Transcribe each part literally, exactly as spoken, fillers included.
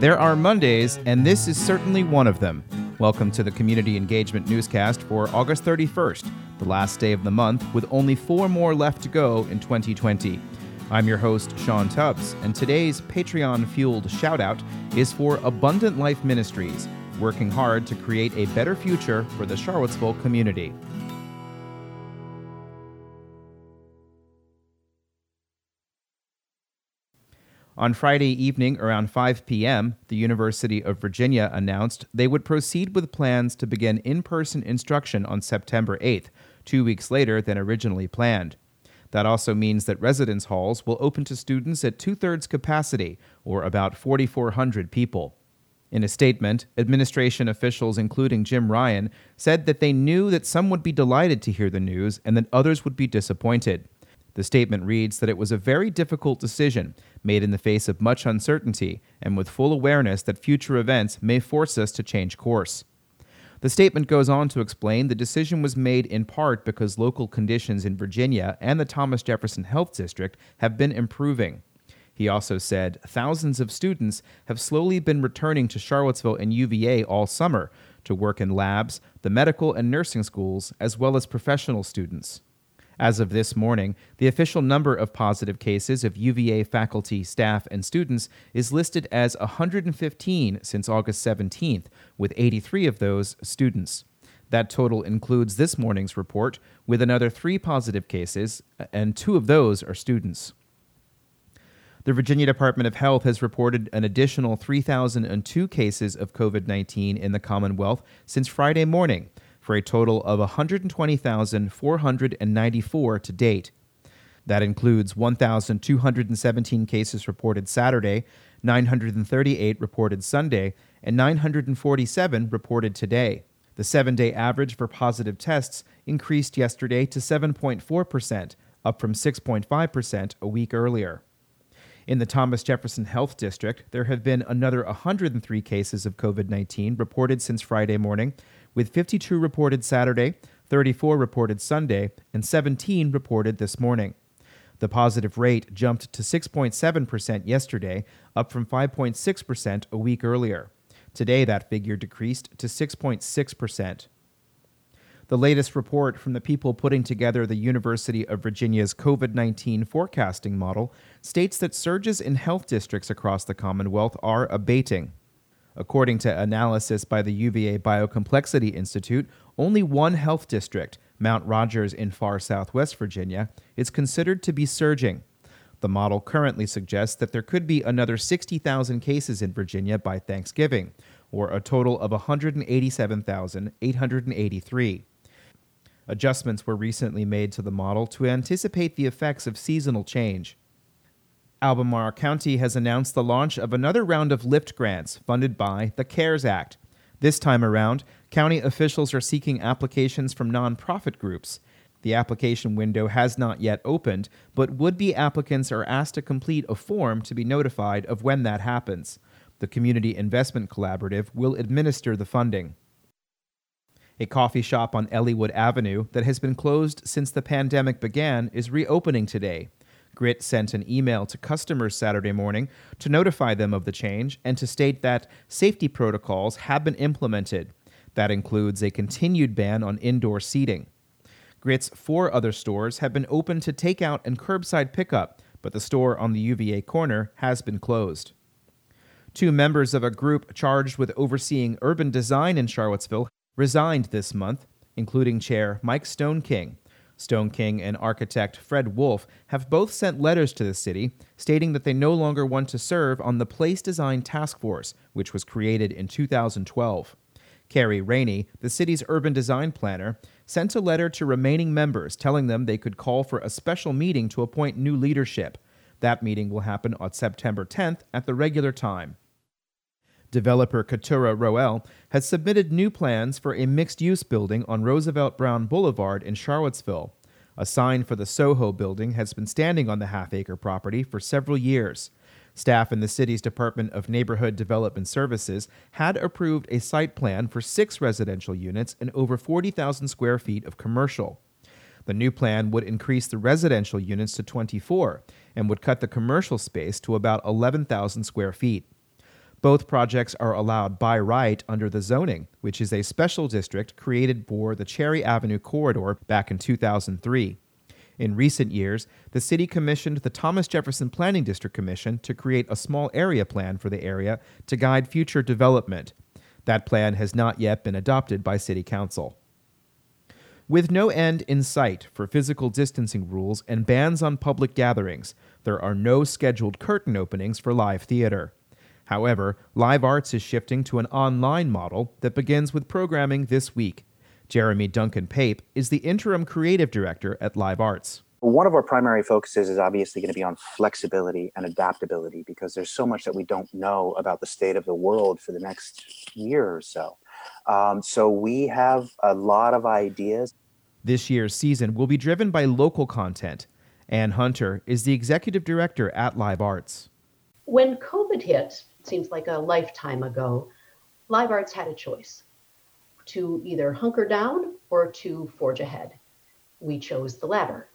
There are Mondays, and this is certainly one of them. Welcome to the Community Engagement Newscast for August thirty-first, the last day of the month, with only four more left to go in twenty twenty. I'm your host, Sean Tubbs, and today's Patreon-fueled shout-out is for Abundant Life Ministries, working hard to create a better future for the Charlottesville community. On Friday evening around five p.m., the University of Virginia announced they would proceed with plans to begin in-person instruction on September eighth, two weeks later than originally planned. That also means that residence halls will open to students at two-thirds capacity, or about forty-four hundred people. In a statement, administration officials, including Jim Ryan, said that they knew that some would be delighted to hear the news and that others would be disappointed. The statement reads that it was a very difficult decision, made in the face of much uncertainty and with full awareness that future events may force us to change course. The statement goes on to explain the decision was made in part because local conditions in Virginia and the Thomas Jefferson Health District have been improving. He also said thousands of students have slowly been returning to Charlottesville and U V A all summer to work in labs, the medical and nursing schools, as well as professional students. As of this morning, the official number of positive cases of U V A faculty, staff, and students is listed as one hundred fifteen since August seventeenth, with eighty-three of those students. That total includes this morning's report, with another three positive cases, and two of those are students. The Virginia Department of Health has reported an additional three thousand two cases of COVID nineteen in the Commonwealth since Friday morning, for a total of one hundred twenty thousand four hundred ninety-four to date. That includes one thousand two hundred seventeen cases reported Saturday, nine hundred thirty-eight reported Sunday, and nine hundred forty-seven reported today. The seven-day average for positive tests increased yesterday to seven point four percent, up from six point five percent a week earlier. In the Thomas Jefferson Health District, there have been another one hundred three cases of COVID nineteen reported since Friday morning, with fifty-two reported Saturday, thirty-four reported Sunday, and seventeen reported this morning. The positive rate jumped to six point seven percent yesterday, up from five point six percent a week earlier. Today, that figure decreased to six point six percent. The latest report from the people putting together the University of Virginia's COVID nineteen forecasting model states that surges in health districts across the Commonwealth are abating. According to analysis by the U V A Biocomplexity Institute, only one health district, Mount Rogers in far southwest Virginia, is considered to be surging. The model currently suggests that there could be another sixty thousand cases in Virginia by Thanksgiving, or a total of one hundred eighty-seven thousand eight hundred eighty-three. Adjustments were recently made to the model to anticipate the effects of seasonal change. Albemarle County has announced the launch of another round of LIFT grants funded by the CARES Act. This time around, county officials are seeking applications from nonprofit groups. The application window has not yet opened, but would-be applicants are asked to complete a form to be notified of when that happens. The Community Investment Collaborative will administer the funding. A coffee shop on Elliewood Avenue that has been closed since the pandemic began is reopening today. Grit sent an email to customers Saturday morning to notify them of the change and to state that safety protocols have been implemented. That includes a continued ban on indoor seating. Grit's four other stores have been open to takeout and curbside pickup, but the store on the U V A corner has been closed. Two members of a group charged with overseeing urban design in Charlottesville resigned this month, including Chair Mike Stoneking. Stoneking and architect Fred Wolf have both sent letters to the city stating that they no longer want to serve on the Place Design Task Force, which was created in two thousand twelve. Carrie Rainey, the city's urban design planner, sent a letter to remaining members telling them they could call for a special meeting to appoint new leadership. That meeting will happen on September tenth at the regular time. Developer Katura Roel has submitted new plans for a mixed-use building on Roosevelt Brown Boulevard in Charlottesville. A sign for the Soho building has been standing on the half-acre property for several years. Staff in the city's Department of Neighborhood Development Services had approved a site plan for six residential units and over forty thousand square feet of commercial. The new plan would increase the residential units to twenty-four and would cut the commercial space to about eleven thousand square feet. Both projects are allowed by right under the zoning, which is a special district created for the Cherry Avenue Corridor back in two thousand three. In recent years, the city commissioned the Thomas Jefferson Planning District Commission to create a small area plan for the area to guide future development. That plan has not yet been adopted by city council. With no end in sight for physical distancing rules and bans on public gatherings, there are no scheduled curtain openings for live theater. However, Live Arts is shifting to an online model that begins with programming this week. Jeremy Duncan Pape is the interim creative director at Live Arts. One of our primary focuses is obviously going to be on flexibility and adaptability, because there's so much that we don't know about the state of the world for the next year or so. Um, so we have a lot of ideas. This year's season will be driven by local content. Anne Hunter is the executive director at Live Arts. When COVID hit, it seems like a lifetime ago, Live Arts had a choice: to either hunker down or to forge ahead. We chose the latter.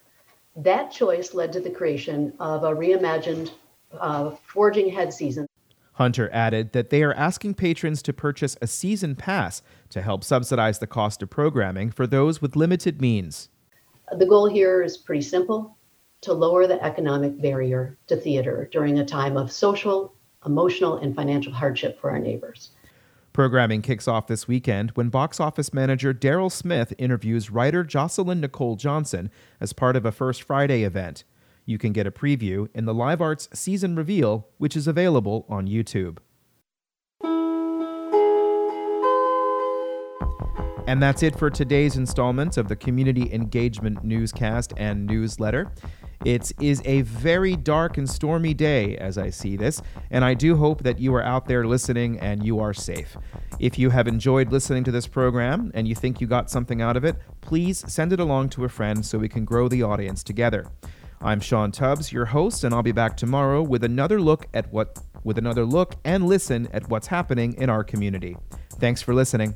That choice led to the creation of a reimagined uh, forging ahead season. Hunter added that they are asking patrons to purchase a season pass to help subsidize the cost of programming for those with limited means. The goal here is pretty simple: to lower the economic barrier to theater during a time of social, emotional, and financial hardship for our neighbors. Programming kicks off this weekend when box office manager Daryl Smith interviews writer Jocelyn Nicole Johnson as part of a First Friday event. You can get a preview in the Live Arts season reveal, which is available on YouTube. And that's it for today's installment of the Community Engagement Newscast and Newsletter. It is a very dark and stormy day as I see this, and I do hope that you are out there listening and you are safe. If you have enjoyed listening to this program and you think you got something out of it, please send it along to a friend so we can grow the audience together. I'm Sean Tubbs, your host, and I'll be back tomorrow with another look at what, with another look and listen at what's happening in our community. Thanks for listening.